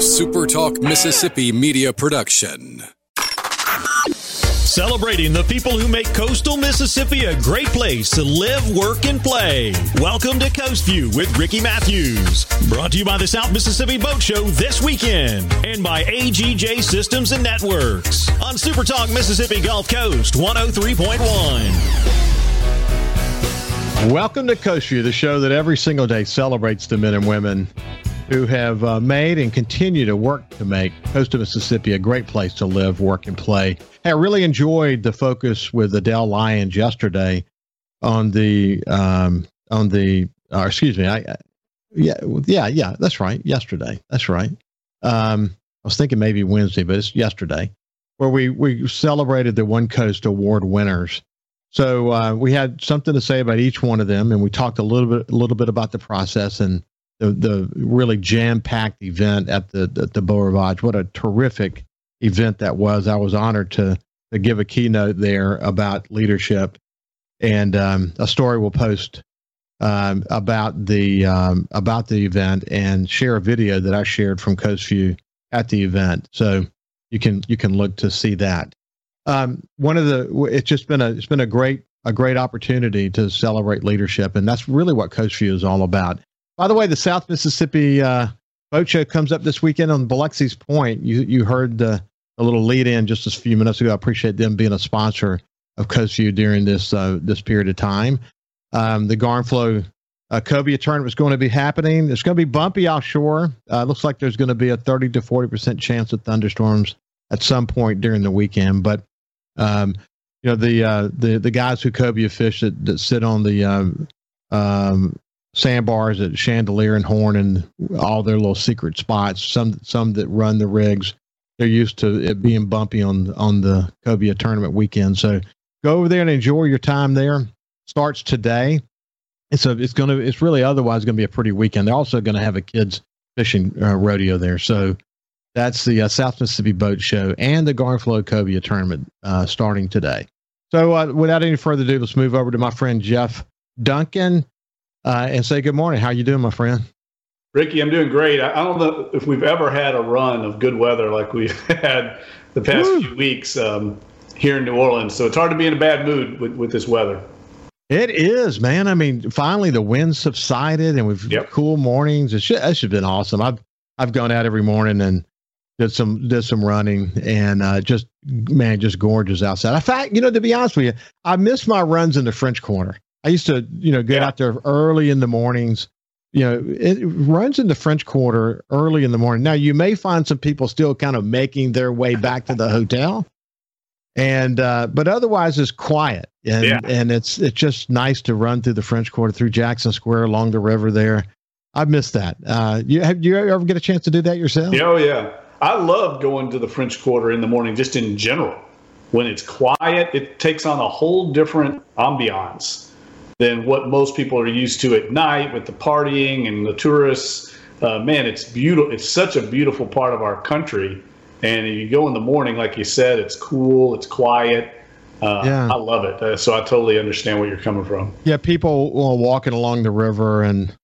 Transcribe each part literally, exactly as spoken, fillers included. SuperTalk Mississippi Media Production. Celebrating the people who make coastal Mississippi a great place to live, work, and play. Welcome to Coast View with Ricky Matthews. Brought to you by the South Mississippi Boat Show this weekend and by A G J Systems and Networks on SuperTalk Mississippi Gulf Coast one oh three point one. Welcome to Coast View, the show that every single day celebrates the men and women who have uh, made and continue to work to make Coastal Mississippi a great place to live, work, and play. Hey, I really enjoyed the focus with Adele Lyons yesterday on the um, on the. Or excuse me, I, I yeah yeah yeah that's right yesterday that's right. Um, I was thinking maybe Wednesday, but it's yesterday where we we celebrated the One Coast Award winners. So uh, we had something to say about each one of them, and we talked a little bit, a little bit about the process and the, the really jam-packed event at the the, the Beau Rivage. What a terrific event that was! I was honored to to give a keynote there about leadership, and um, a story we'll post um, about the um, about the event and share a video that I shared from Coast View at the event. So you can you can look to see that. Um, one of the, it's just been a, it's been a great, a great opportunity to celebrate leadership. And that's really what Coast View is all about. By the way, the South Mississippi, uh, Boat Show comes up this weekend on Biloxi's Point. You, you heard the, the little lead in just a few minutes ago. I appreciate them being a sponsor of Coast View during this, uh, this period of time. Um, the Garnflow, uh, Cobia tournament is going to be happening. It's going to be bumpy offshore. Uh, looks like there's going to be a thirty to forty percent chance of thunderstorms at some point during the weekend, but Um, you know, the, uh, the, the guys who cobia fish that, that sit on the, um, um, sandbars at Chandelier and Horn and all their little secret spots, some, some that run the rigs, they're used to it being bumpy on, on the cobia tournament weekend. So go over there and enjoy your time there. Starts today. And so it's going to, it's really otherwise going to be a pretty weekend. They're also going to have a kids fishing uh, rodeo there. So that's the uh, South Mississippi Boat Show and the Garnflow Cobia Tournament uh, starting today. So uh, without any further ado, let's move over to my friend Jeff Duncan uh, and say good morning. How are you doing, my friend? Ricky, I'm doing great. I, I don't know if we've ever had a run of good weather like we've had the past Woo. few weeks um, here in New Orleans. So it's hard to be in a bad mood with, with this weather. It is, man. I mean, finally the winds subsided and we've yep. cool mornings. It should, that should have been awesome. I've, I've gone out every morning and Did some did some running and uh, just man, just gorgeous outside. In fact, you know, to be honest with you, I miss my runs in the French Quarter. I used to, you know, get yeah. out there early in the mornings. You know, it runs in the French Quarter early in the morning. Now you may find some people still kind of making their way back to the hotel, and uh, but otherwise it's quiet and yeah. and it's it's just nice to run through the French Quarter, through Jackson Square, along the river there. I miss that. Uh, you have you ever get a chance to do that yourself? Oh yeah. I love going to the French Quarter in the morning, just in general. When it's quiet, it takes on a whole different ambiance than what most people are used to at night with the partying and the tourists. Uh, man, it's beautiful. It's such a beautiful part of our country. And if you go in the morning, like you said, it's cool, it's quiet. Uh, yeah. I love it. Uh, so I totally understand where you're coming from. Yeah, people well, walking along the river and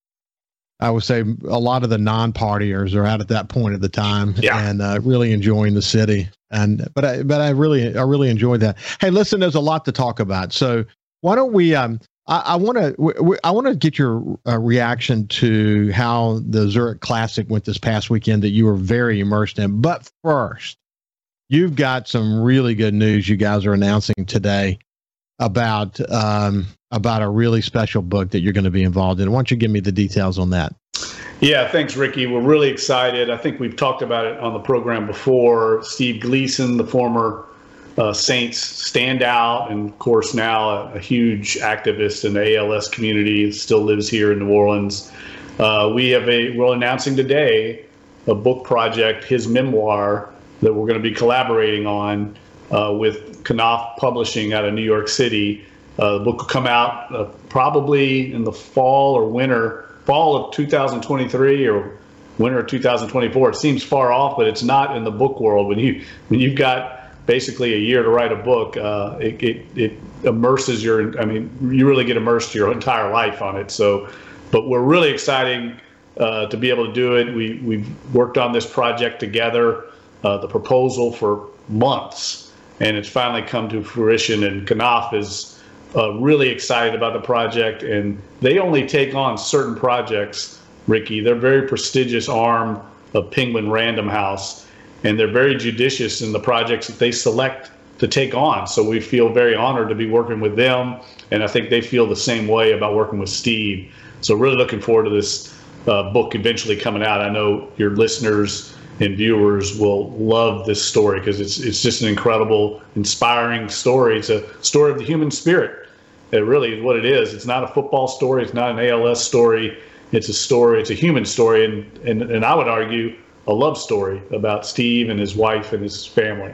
I would say a lot of the non-partiers are out at that point at the time yeah. and uh, really enjoying the city. And but I but I really I really enjoyed that. Hey, listen, there's a lot to talk about. So why don't we? Um, I want to I want to get your uh, reaction to how the Zurich Classic went this past weekend that you were very immersed in. But first, you've got some really good news you guys are announcing today about um, about a really special book that you're going to be involved in. Why don't you give me the details on that? Yeah, thanks, Ricky. We're really excited. I think we've talked about it on the program before. Steve Gleason, the former uh, Saints standout and, of course, now a, a huge activist in the A L S community, still lives here in New Orleans. Uh, we have a, we're announcing today a book project, his memoir, that we're going to be collaborating on Uh, with Knopf Publishing out of New York City. Uh, the book will come out uh, probably in the fall or winter, fall of two thousand twenty-three or winter of two thousand twenty-four. It seems far off, but it's not in the book world. When you when you've got basically a year to write a book, uh, it, it it immerses your. I mean, you really get immersed your entire life on it. So, but we're really exciting uh, to be able to do it. We, we've worked on this project together, uh, the proposal, for months, and it's finally come to fruition. And Knopf is uh, really excited about the project, and they only take on certain projects, Ricky. They're a very prestigious arm of Penguin Random House, and they're very judicious in the projects that they select to take on. So we feel very honored to be working with them, and I think they feel the same way about working with Steve. So really looking forward to this uh, book eventually coming out. I know your listeners and viewers will love this story, because it's it's just an incredible, inspiring story. It's a story of the human spirit. It really is what it is. It's not a football story. It's not an A L S story. It's a story. It's a human story, and and, and I would argue a love story about Steve and his wife and his family.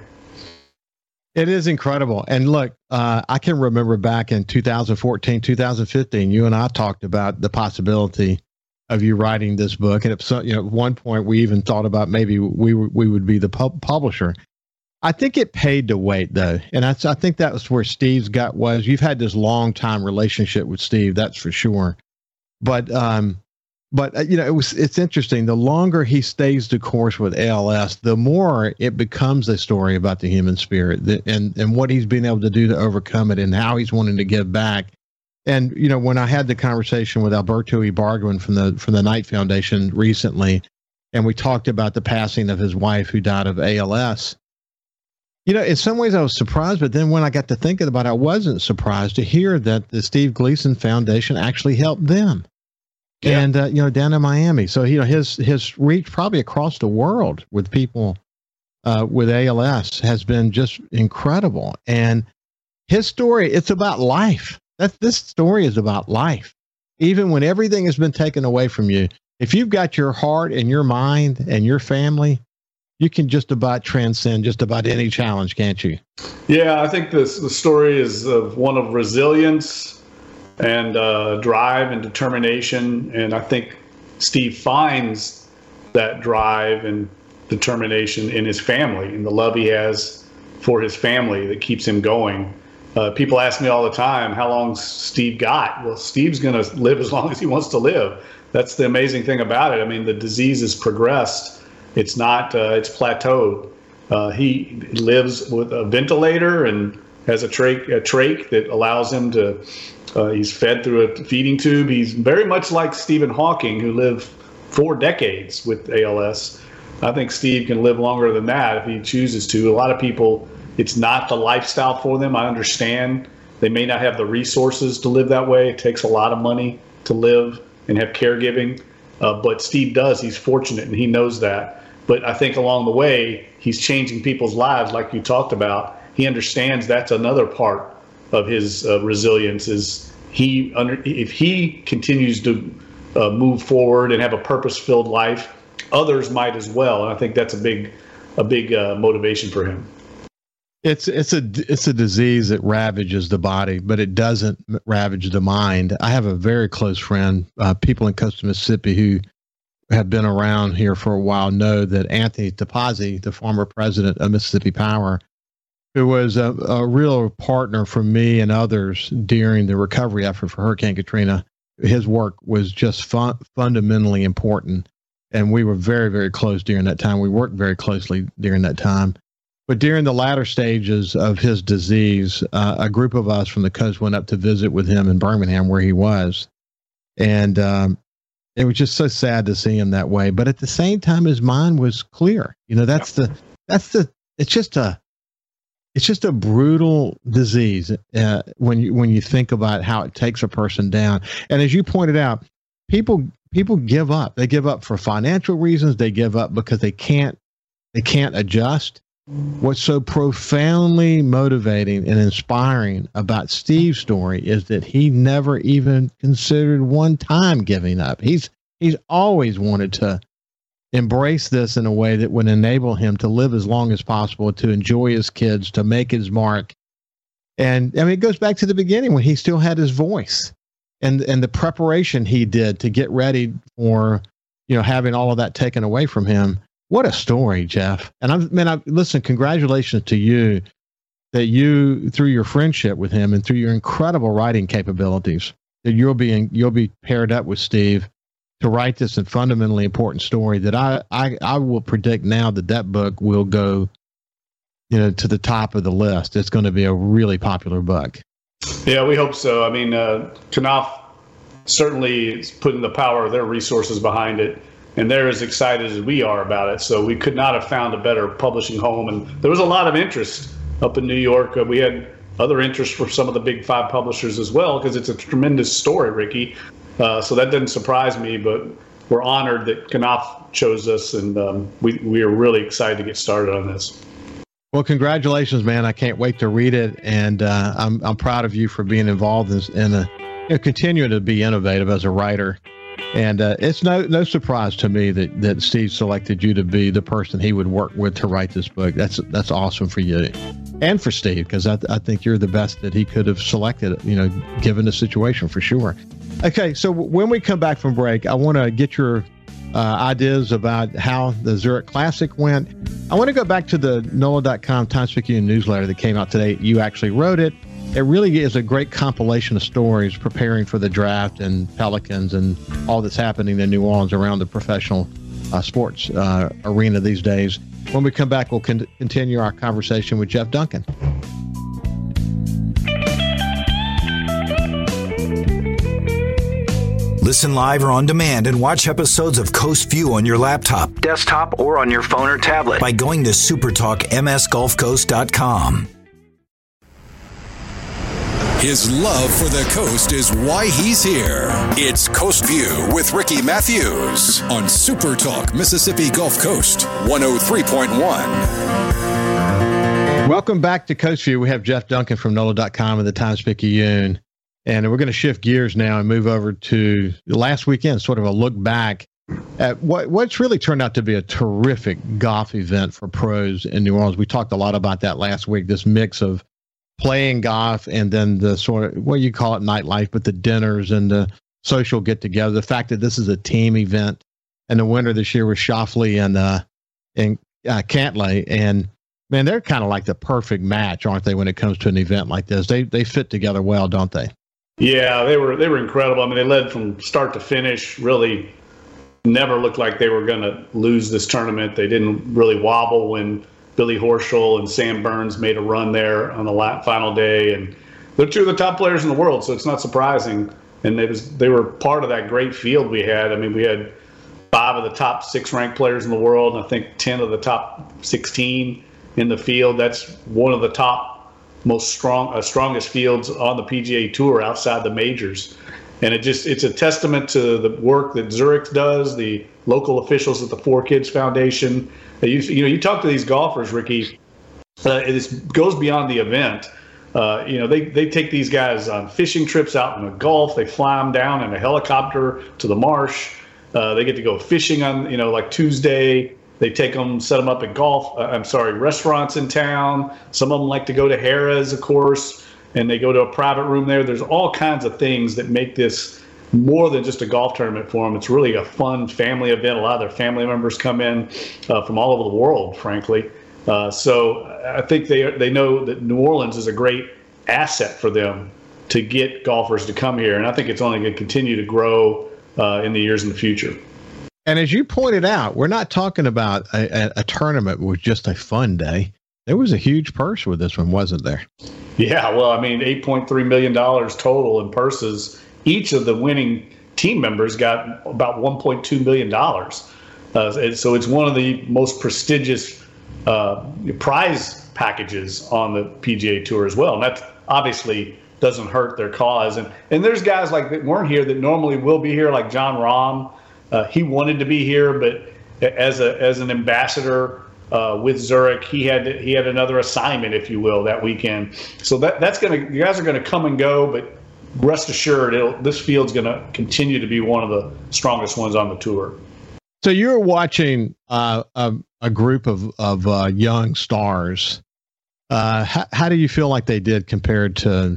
It is incredible. And look, uh, I can remember back in two thousand fourteen, two thousand fifteen, you and I talked about the possibility of you writing this book. And at some, you know, at one point we even thought about maybe we we would be the pub- publisher. I think it paid to wait, though. And I, I think that was where Steve's gut was. You've had this long time relationship with Steve, that's for sure. But, um, but uh, you know, it was, it's interesting. The longer he stays the course with A L S, the more it becomes a story about the human spirit that, and, and what he's been able to do to overcome it and how he's wanting to give back. And, you know, when I had the conversation with Alberto Ibarguen from the, from the Knight Foundation recently, and we talked about the passing of his wife who died of A L S, you know, in some ways I was surprised, but then when I got to thinking about it, I wasn't surprised to hear that the Steve Gleason Foundation actually helped them. Yeah. And, uh, you know, down in Miami. So, you know, his, his reach probably across the world with people uh, with A L S has been just incredible. And his story, it's about life. That's, this story is about life. Even when everything has been taken away from you, if you've got your heart and your mind and your family, you can just about transcend just about any challenge, can't you? Yeah, I think this, the story is of one of resilience and uh, drive and determination. And I think Steve finds that drive and determination in his family and the love he has for his family that keeps him going. Uh, people ask me all the time, how long's Steve got? Well, Steve's going to live as long as he wants to live. That's the amazing thing about it. I mean, the disease has progressed. It's not, uh, it's plateaued. Uh, he lives with a ventilator and has a trache, a trache that allows him to, Uh, he's fed through a feeding tube. He's very much like Stephen Hawking, who lived four decades with A L S. I think Steve can live longer than that if he chooses to. A lot of people, it's not the lifestyle for them. I understand they may not have the resources to live that way. It takes a lot of money to live and have caregiving. Uh, but Steve does. He's fortunate, and he knows that. But I think along the way, he's changing people's lives like you talked about. He understands that's another part of his uh, resilience is he under, if he continues to uh, move forward and have a purpose-filled life, others might as well. And I think that's a big, a big uh, motivation for him. It's, it's a, it's a disease that ravages the body, but it doesn't ravage the mind. I have a very close friend, uh, people in coastal Mississippi who have been around here for a while know that Anthony Topazi, the former president of Mississippi Power, who was a, a real partner for me and others during the recovery effort for Hurricane Katrina. His work was just fun, fundamentally important. And we were very, very close during that time. We worked very closely during that time. But during the latter stages of his disease, uh, a group of us from the coast went up to visit with him in Birmingham where he was. And um, it was just so sad to see him that way. But at the same time, his mind was clear. You know, that's the, that's the, it's just a, It's just a brutal disease uh, when you when you think about how it takes a person down. And as you pointed out, people people give up. They give up for financial reasons. They give up because they can't they can't adjust. What's so profoundly motivating and inspiring about Steve's story is that he never even considered one time giving up. He's he's always wanted to embrace this in a way that would enable him to live as long as possible, to enjoy his kids, to make his mark. And I mean, it goes back to the beginning when he still had his voice and, and the preparation he did to get ready for, you know, having all of that taken away from him. What a story, Jeff. And I mean, I listen, congratulations to you that you, through your friendship with him and through your incredible writing capabilities, that you'll be, in, you'll be paired up with Steve to write this and fundamentally important story that I, I, I will predict now that that book will go, you know, to the top of the list. It's going to be a really popular book. Yeah, we hope so. I mean, uh, Knopf certainly is putting the power of their resources behind it, and they're as excited as we are about it. So we could not have found a better publishing home. And there was a lot of interest up in New York. Uh, we had other interest from some of the big five publishers as well, because it's a tremendous story, Ricky. Uh, so that doesn't surprise me, but we're honored that Knopf chose us, and um, we, we are really excited to get started on this. Well, congratulations, man. I can't wait to read it. And uh, I'm, I'm proud of you for being involved in, in a, you know, continuing to be innovative as a writer. And uh, it's no no surprise to me that, that Steve selected you to be the person he would work with to write this book. That's that's awesome for you and for Steve, because I, I think you're the best that he could have selected, you know, given the situation, for sure. Okay, so when we come back from break, I want to get your uh, ideas about how the Zurich Classic went. I want to go back to the N O L A dot com Times-Picayune newsletter that came out today. You actually wrote it. It really is a great compilation of stories preparing for the draft and Pelicans and all that's happening in New Orleans around the professional uh, sports uh, arena these days. When we come back, we'll con- continue our conversation with Jeff Duncan. Listen live or on demand and watch episodes of Coast View on your laptop, desktop, or on your phone or tablet by going to supertalk m s gulf coast dot com. His love for the coast is why he's here. It's Coast View with Ricky Matthews on Super Talk Mississippi Gulf Coast one oh three point one. Welcome back to Coast View. We have Jeff Duncan from N O L A dot com and the Times-Picayune. And we're going to shift gears now and move over to last weekend, sort of a look back at what what's really turned out to be a terrific golf event for pros in New Orleans. We talked a lot about that last week, this mix of playing golf and then the sort of, what you call it, nightlife, but the dinners and the social get-together, the fact that this is a team event. And the winner this year was Shoffley and uh, and uh, Cantlay. And, man, they're kind of like the perfect match, aren't they, when it comes to an event like this? They they fit together well, don't they? Yeah, they were they were incredible. I mean, they led from start to finish, really never looked like they were going to lose this tournament. They didn't really wobble when Billy Horschel and Sam Burns made a run there on the final day. And they're two of the top players in the world, so it's not surprising. And they, was, they were part of that great field we had. I mean, we had five of the top six ranked players in the world, and I think ten of the top sixteen in the field. That's one of the top, most strong, uh, strongest fields on the P G A Tour outside the majors. And it just it's a testament to the work that Zurich does, the local officials at the Four Kids Foundation. You, you know, you talk to these golfers, Ricky, uh, it goes beyond the event. Uh, you know, they, they take these guys on fishing trips out in the Gulf. They fly them down in a helicopter to the marsh. Uh, they get to go fishing on, you know, like Tuesday. They take them, set them up at golf, uh, I'm sorry, restaurants in town. Some of them like to go to Harrah's, of course. And they go to a private room there. There's all kinds of things that make this more than just a golf tournament for them. It's really a fun family event. A lot of their family members come in uh, from all over the world, frankly. Uh, so I think they they know that New Orleans is a great asset for them to get golfers to come here. And I think it's only going to continue to grow uh, in the years in the future. And as you pointed out, we're not talking about a, a, a tournament with just a fun day. There was a huge purse with this one, wasn't there? Yeah, well, I mean, eight point three million dollars total in purses. Each of the winning team members got about one point two million dollars. Uh, and so it's one of the most prestigious uh, prize packages on the P G A Tour as well. And that obviously doesn't hurt their cause. And and there's guys like that weren't here that normally will be here, like John Rahm. Uh, he wanted to be here, but as a as an ambassador, Uh, with Zurich, he had he had another assignment, if you will, that weekend. So that that's going to you guys are going to come and go, but rest assured, it'll, this field's going to continue to be one of the strongest ones on the tour. So you're watching uh, a, a group of of uh, young stars. Uh, how, how do you feel like they did compared to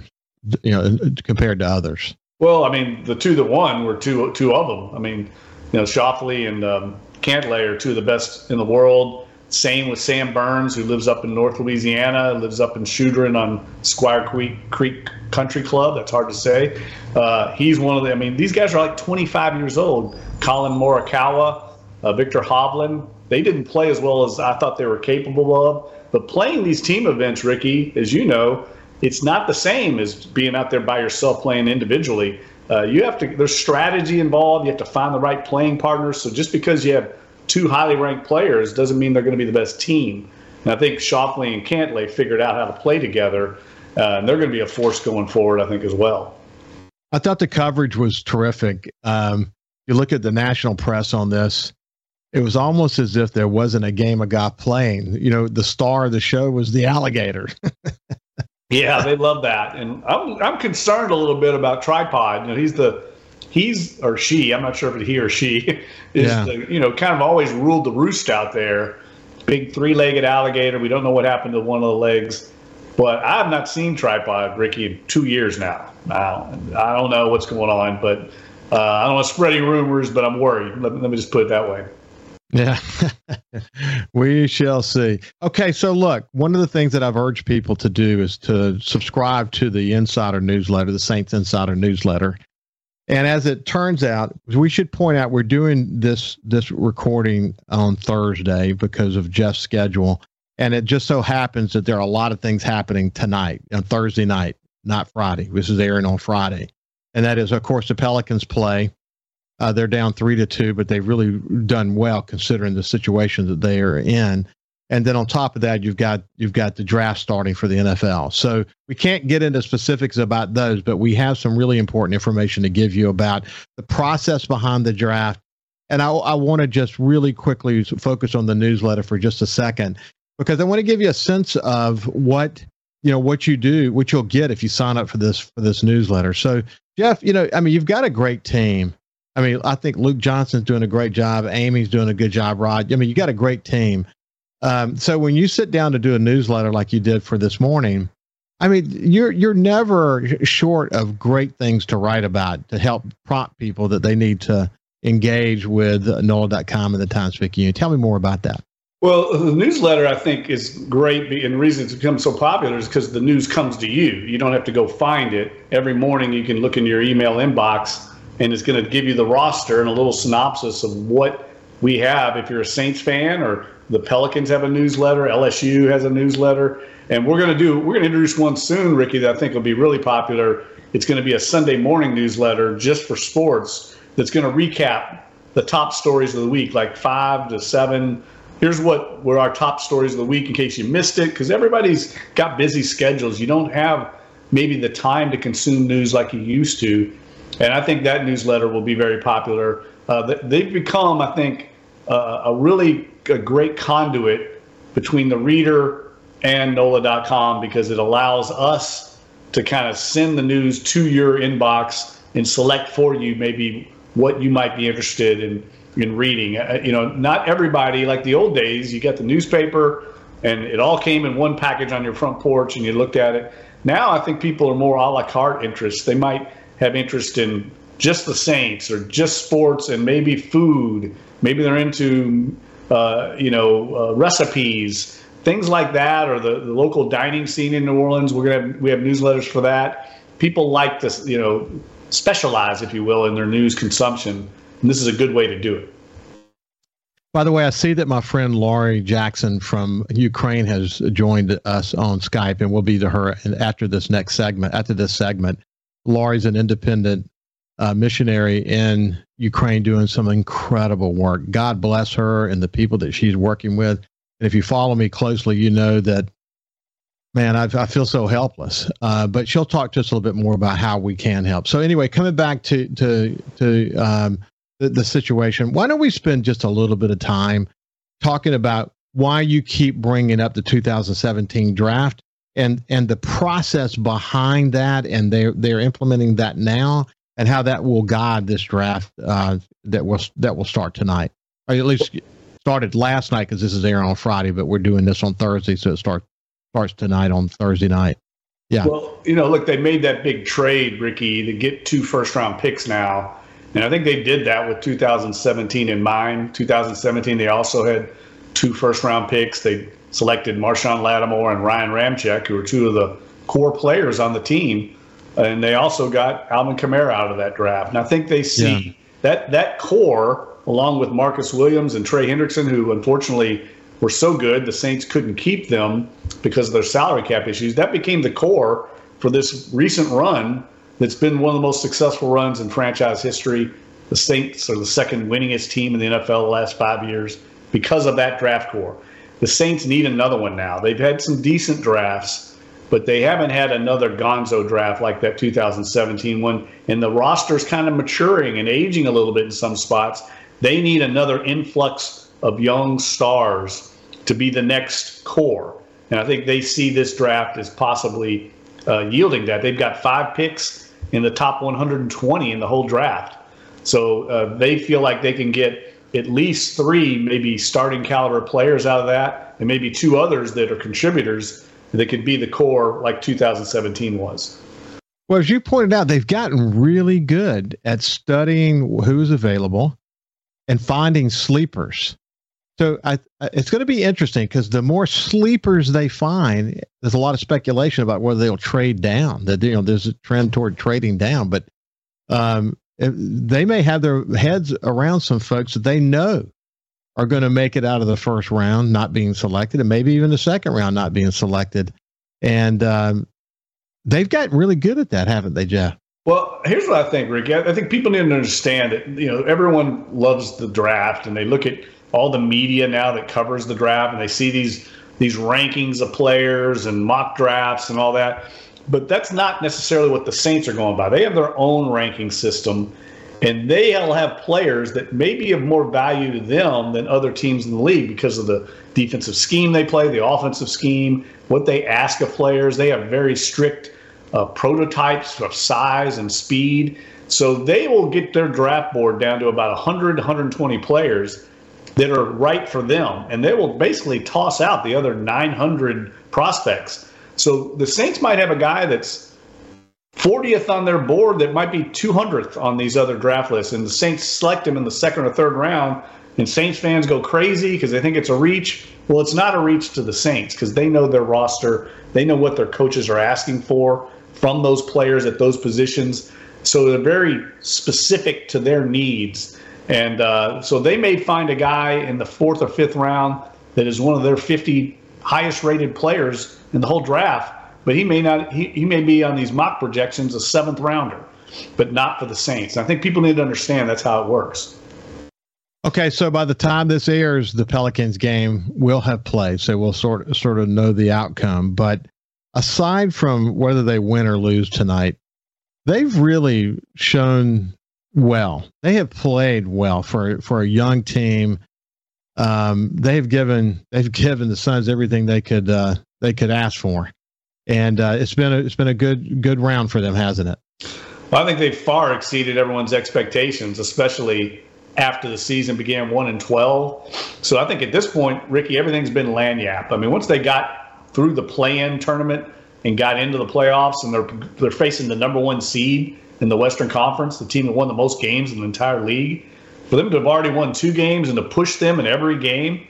you know compared to others? Well, I mean, the two that won were two two of them. I mean, you know, Shoffley and um, Cantlay are two of the best in the world. Same with Sam Burns, who lives up in North Louisiana, lives up in Shoedron on Squire Creek Country Club. That's hard to say. Uh, he's one of the, I mean, these guys are like twenty-five years old. Colin Morikawa, uh, Victor Hovland. They didn't play as well as I thought they were capable of. But playing these team events, Ricky, as you know, it's not the same as being out there by yourself playing individually. Uh, you have to, there's strategy involved. You have to find the right playing partners. So just because you have two highly ranked players doesn't mean they're going to be the best team. And I think Shoffley and Cantlay figured out how to play together, uh, and they're going to be a force going forward, I think, as well. I thought the coverage was terrific. Um, you look at the national press on this, it was almost as if there wasn't a game of golf playing. You know, the star of the show was the alligator. Yeah, they love that. And I'm, I'm concerned a little bit about Tripod. You know, he's the He's or she, I'm not sure if it's he or she, is, yeah. the, you know, kind of always ruled the roost out there. Big three-legged alligator. We don't know what happened to one of the legs. But I have not seen Tripod, Ricky, in two years now. I don't, I don't know what's going on, but uh, I don't want to spread any rumors, but I'm worried. Let, let me just put it that way. Yeah, we shall see. Okay, so look, one of the things that I've urged people to do is to subscribe to the Insider Newsletter, the Saints Insider Newsletter. And as it turns out, we should point out we're doing this this recording on Thursday because of Jeff's schedule. And it just so happens that there are a lot of things happening tonight, on Thursday night, not Friday. This is airing on Friday. And that is, of course, the Pelicans play. Uh, they're down three to two, but they've really done well considering the situation that they are in. And then on top of that, you've got you've got the draft starting for the N F L. So we can't get into specifics about those, but we have some really important information to give you about the process behind the draft. And I, I want to just really quickly focus on the newsletter for just a second, because I want to give you a sense of what you know what you do, what you'll get if you sign up for this for this newsletter. So Jeff, you know, I mean, you've got a great team. I mean, I think Luke Johnson's doing a great job. Amy's doing a good job. Rod, I mean, you got a great team. Um, so when you sit down to do a newsletter like you did for this morning, I mean, you're you're never short of great things to write about to help prompt people that they need to engage with N O L A dot com and the Times-Picayune. Tell me more about that. Well, the newsletter, I think, is great. And the reason it's become so popular is because the news comes to you. You don't have to go find it. Every morning you can look in your email inbox, and it's going to give you the roster and a little synopsis of what we have if you're a Saints fan, or the Pelicans have a newsletter, L S U has a newsletter, and we're going to do we're going to introduce one soon, Ricky, that I think will be really popular. It's going to be a Sunday morning newsletter just for sports that's going to recap the top stories of the week, like five to seven. Here's what were our top stories of the week in case you missed it, because everybody's got busy schedules. You don't have maybe the time to consume news like you used to, and I think that newsletter will be very popular. Uh, they've become, I think, uh, a really a great conduit between the reader and N O L A dot com, because it allows us to kind of send the news to your inbox and select for you maybe what you might be interested in in reading. Uh, you know, not everybody, like the old days, you got the newspaper and it all came in one package on your front porch and you looked at it. Now I think people are more a la carte interests. They might have interest in just the Saints or just sports and maybe food. Maybe they're into uh, you know, uh, recipes, things like that, or the, the local dining scene in New Orleans. We're gonna have, we have newsletters for that. People like to, you know, specialize, if you will, in their news consumption, and this is a good way to do it. By the way, I see that my friend Laurie Jackson from Ukraine has joined us on Skype, and we'll be to her after this next segment. After this segment, Laurie's an independent Uh, missionary in Ukraine doing some incredible work. God bless her and the people that she's working with. And if you follow me closely, you know that, man, I've, I feel so helpless. Uh, but she'll talk to us a little bit more about how we can help. So anyway, coming back to to to um, the, the situation, why don't we spend just a little bit of time talking about why you keep bringing up the two thousand seventeen draft and and the process behind that, and they they're implementing that now, and how that will guide this draft uh, that will that will start tonight, or at least started last night because this is airing on Friday, but we're doing this on Thursday, so it starts starts tonight on Thursday night. Yeah. Well, you know, look, they made that big trade, Ricky, to get two first round picks now, and I think they did that with two thousand seventeen in mind. two thousand seventeen, they also had two first-round picks. They selected Marshawn Lattimore and Ryan Ramczyk, who are two of the core players on the team. And they also got Alvin Kamara out of that draft. And I think they see yeah. that that core, along with Marcus Williams and Trey Hendrickson, who unfortunately were so good the Saints couldn't keep them because of their salary cap issues. That became the core for this recent run that's been one of the most successful runs in franchise history. The Saints are the second winningest team in the N F L the last five years because of that draft core. The Saints need another one now. They've had some decent drafts, but they haven't had another gonzo draft like that two thousand seventeen one. And the roster's kind of maturing and aging a little bit in some spots. They need another influx of young stars to be the next core. And I think they see this draft as possibly uh, yielding that. They've got five picks in the top one hundred twenty in the whole draft. So uh, they feel like they can get at least three, maybe starting caliber players out of that, and maybe two others that are contributors that could be the core like two thousand seventeen was. Well, as you pointed out, they've gotten really good at studying who's available and finding sleepers. So I, it's going to be interesting because the more sleepers they find, there's a lot of speculation about whether they'll trade down. That, you know, there's a trend toward trading down, but um, they may have their heads around some folks that they know are going to make it out of the first round not being selected, and maybe even the second round not being selected. And um, they've got really good at that, haven't they, Jeff? Well, here's what I think, Rick. I think people need to understand that, you know, everyone loves the draft, and they look at all the media now that covers the draft, and they see these these rankings of players and mock drafts and all that. But that's not necessarily what the Saints are going by. They have their own ranking system, and they'll have players that maybe have more value to them than other teams in the league because of the defensive scheme they play, the offensive scheme, what they ask of players. They have very strict uh, prototypes of size and speed. So they will get their draft board down to about one hundred, one hundred twenty players that are right for them, and they will basically toss out the other nine hundred prospects. So the Saints might have a guy that's fortieth on their board that might be two hundredth on these other draft lists, and the Saints select him in the second or third round, and Saints fans go crazy because they think it's a reach. Well, it's not a reach to the Saints because they know their roster. They know what their coaches are asking for from those players at those positions. So they're very specific to their needs. And uh, so they may find a guy in the fourth or fifth round that is one of their fifty highest rated players in the whole draft, but he may not, he, he may be on these mock projections a seventh rounder, but not for the Saints. And I think people need to understand that's how it works. Okay, so by the time this airs, the Pelicans game will have played, so we'll sort of, sort of know the outcome. But aside from whether they win or lose tonight, they've really shown well. They have played well for for a young team. Um, they've given they've given the Suns everything they could uh, they could ask for, and uh, it's been a, it's been a good good round for them, hasn't it? Well, I think they far exceeded everyone's expectations, especially after the season began one and twelve. So I think at this point, Ricky, everything's been lagniappe. I mean, once they got through the play-in tournament and got into the playoffs, and they're they're facing the number one seed in the Western Conference, the team that won the most games in the entire league. For them to have already won two games and to push them in every game,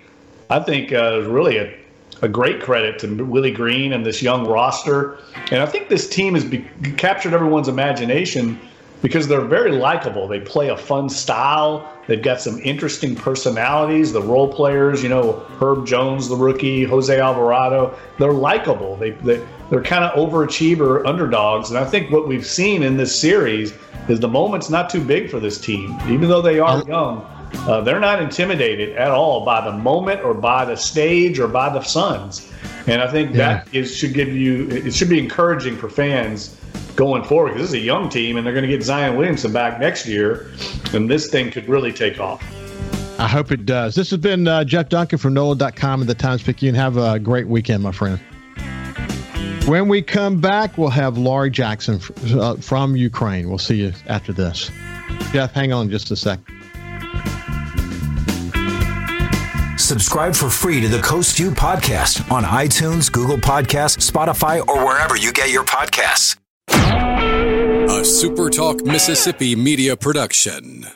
I think uh, is really a, a great credit to Willie Green and this young roster. And I think this team has be- captured everyone's imagination because they're very likable. They play a fun style. They've got some interesting personalities. The role players, you know, Herb Jones, the rookie, Jose Alvarado, they're likable. They, they, they're kind of overachiever underdogs. And I think what we've seen in this series is the moment's not too big for this team. Even though they are young, uh, they're not intimidated at all by the moment or by the stage or by the Suns. And I think yeah. that is, should give you, it should be encouraging for fans going forward, because this is a young team, and they're going to get Zion Williamson back next year, and this thing could really take off. I hope it does. This has been uh, Jeff Duncan from N O L A dot com and the Times-Picayune. Have a great weekend, my friend. When we come back, we'll have Laurie Jackson f- uh, from Ukraine. We'll see you after this. Jeff, hang on just a sec. Subscribe for free to the Coast View podcast on iTunes, Google Podcasts, Spotify, or wherever you get your podcasts. A SuperTalk Mississippi media production.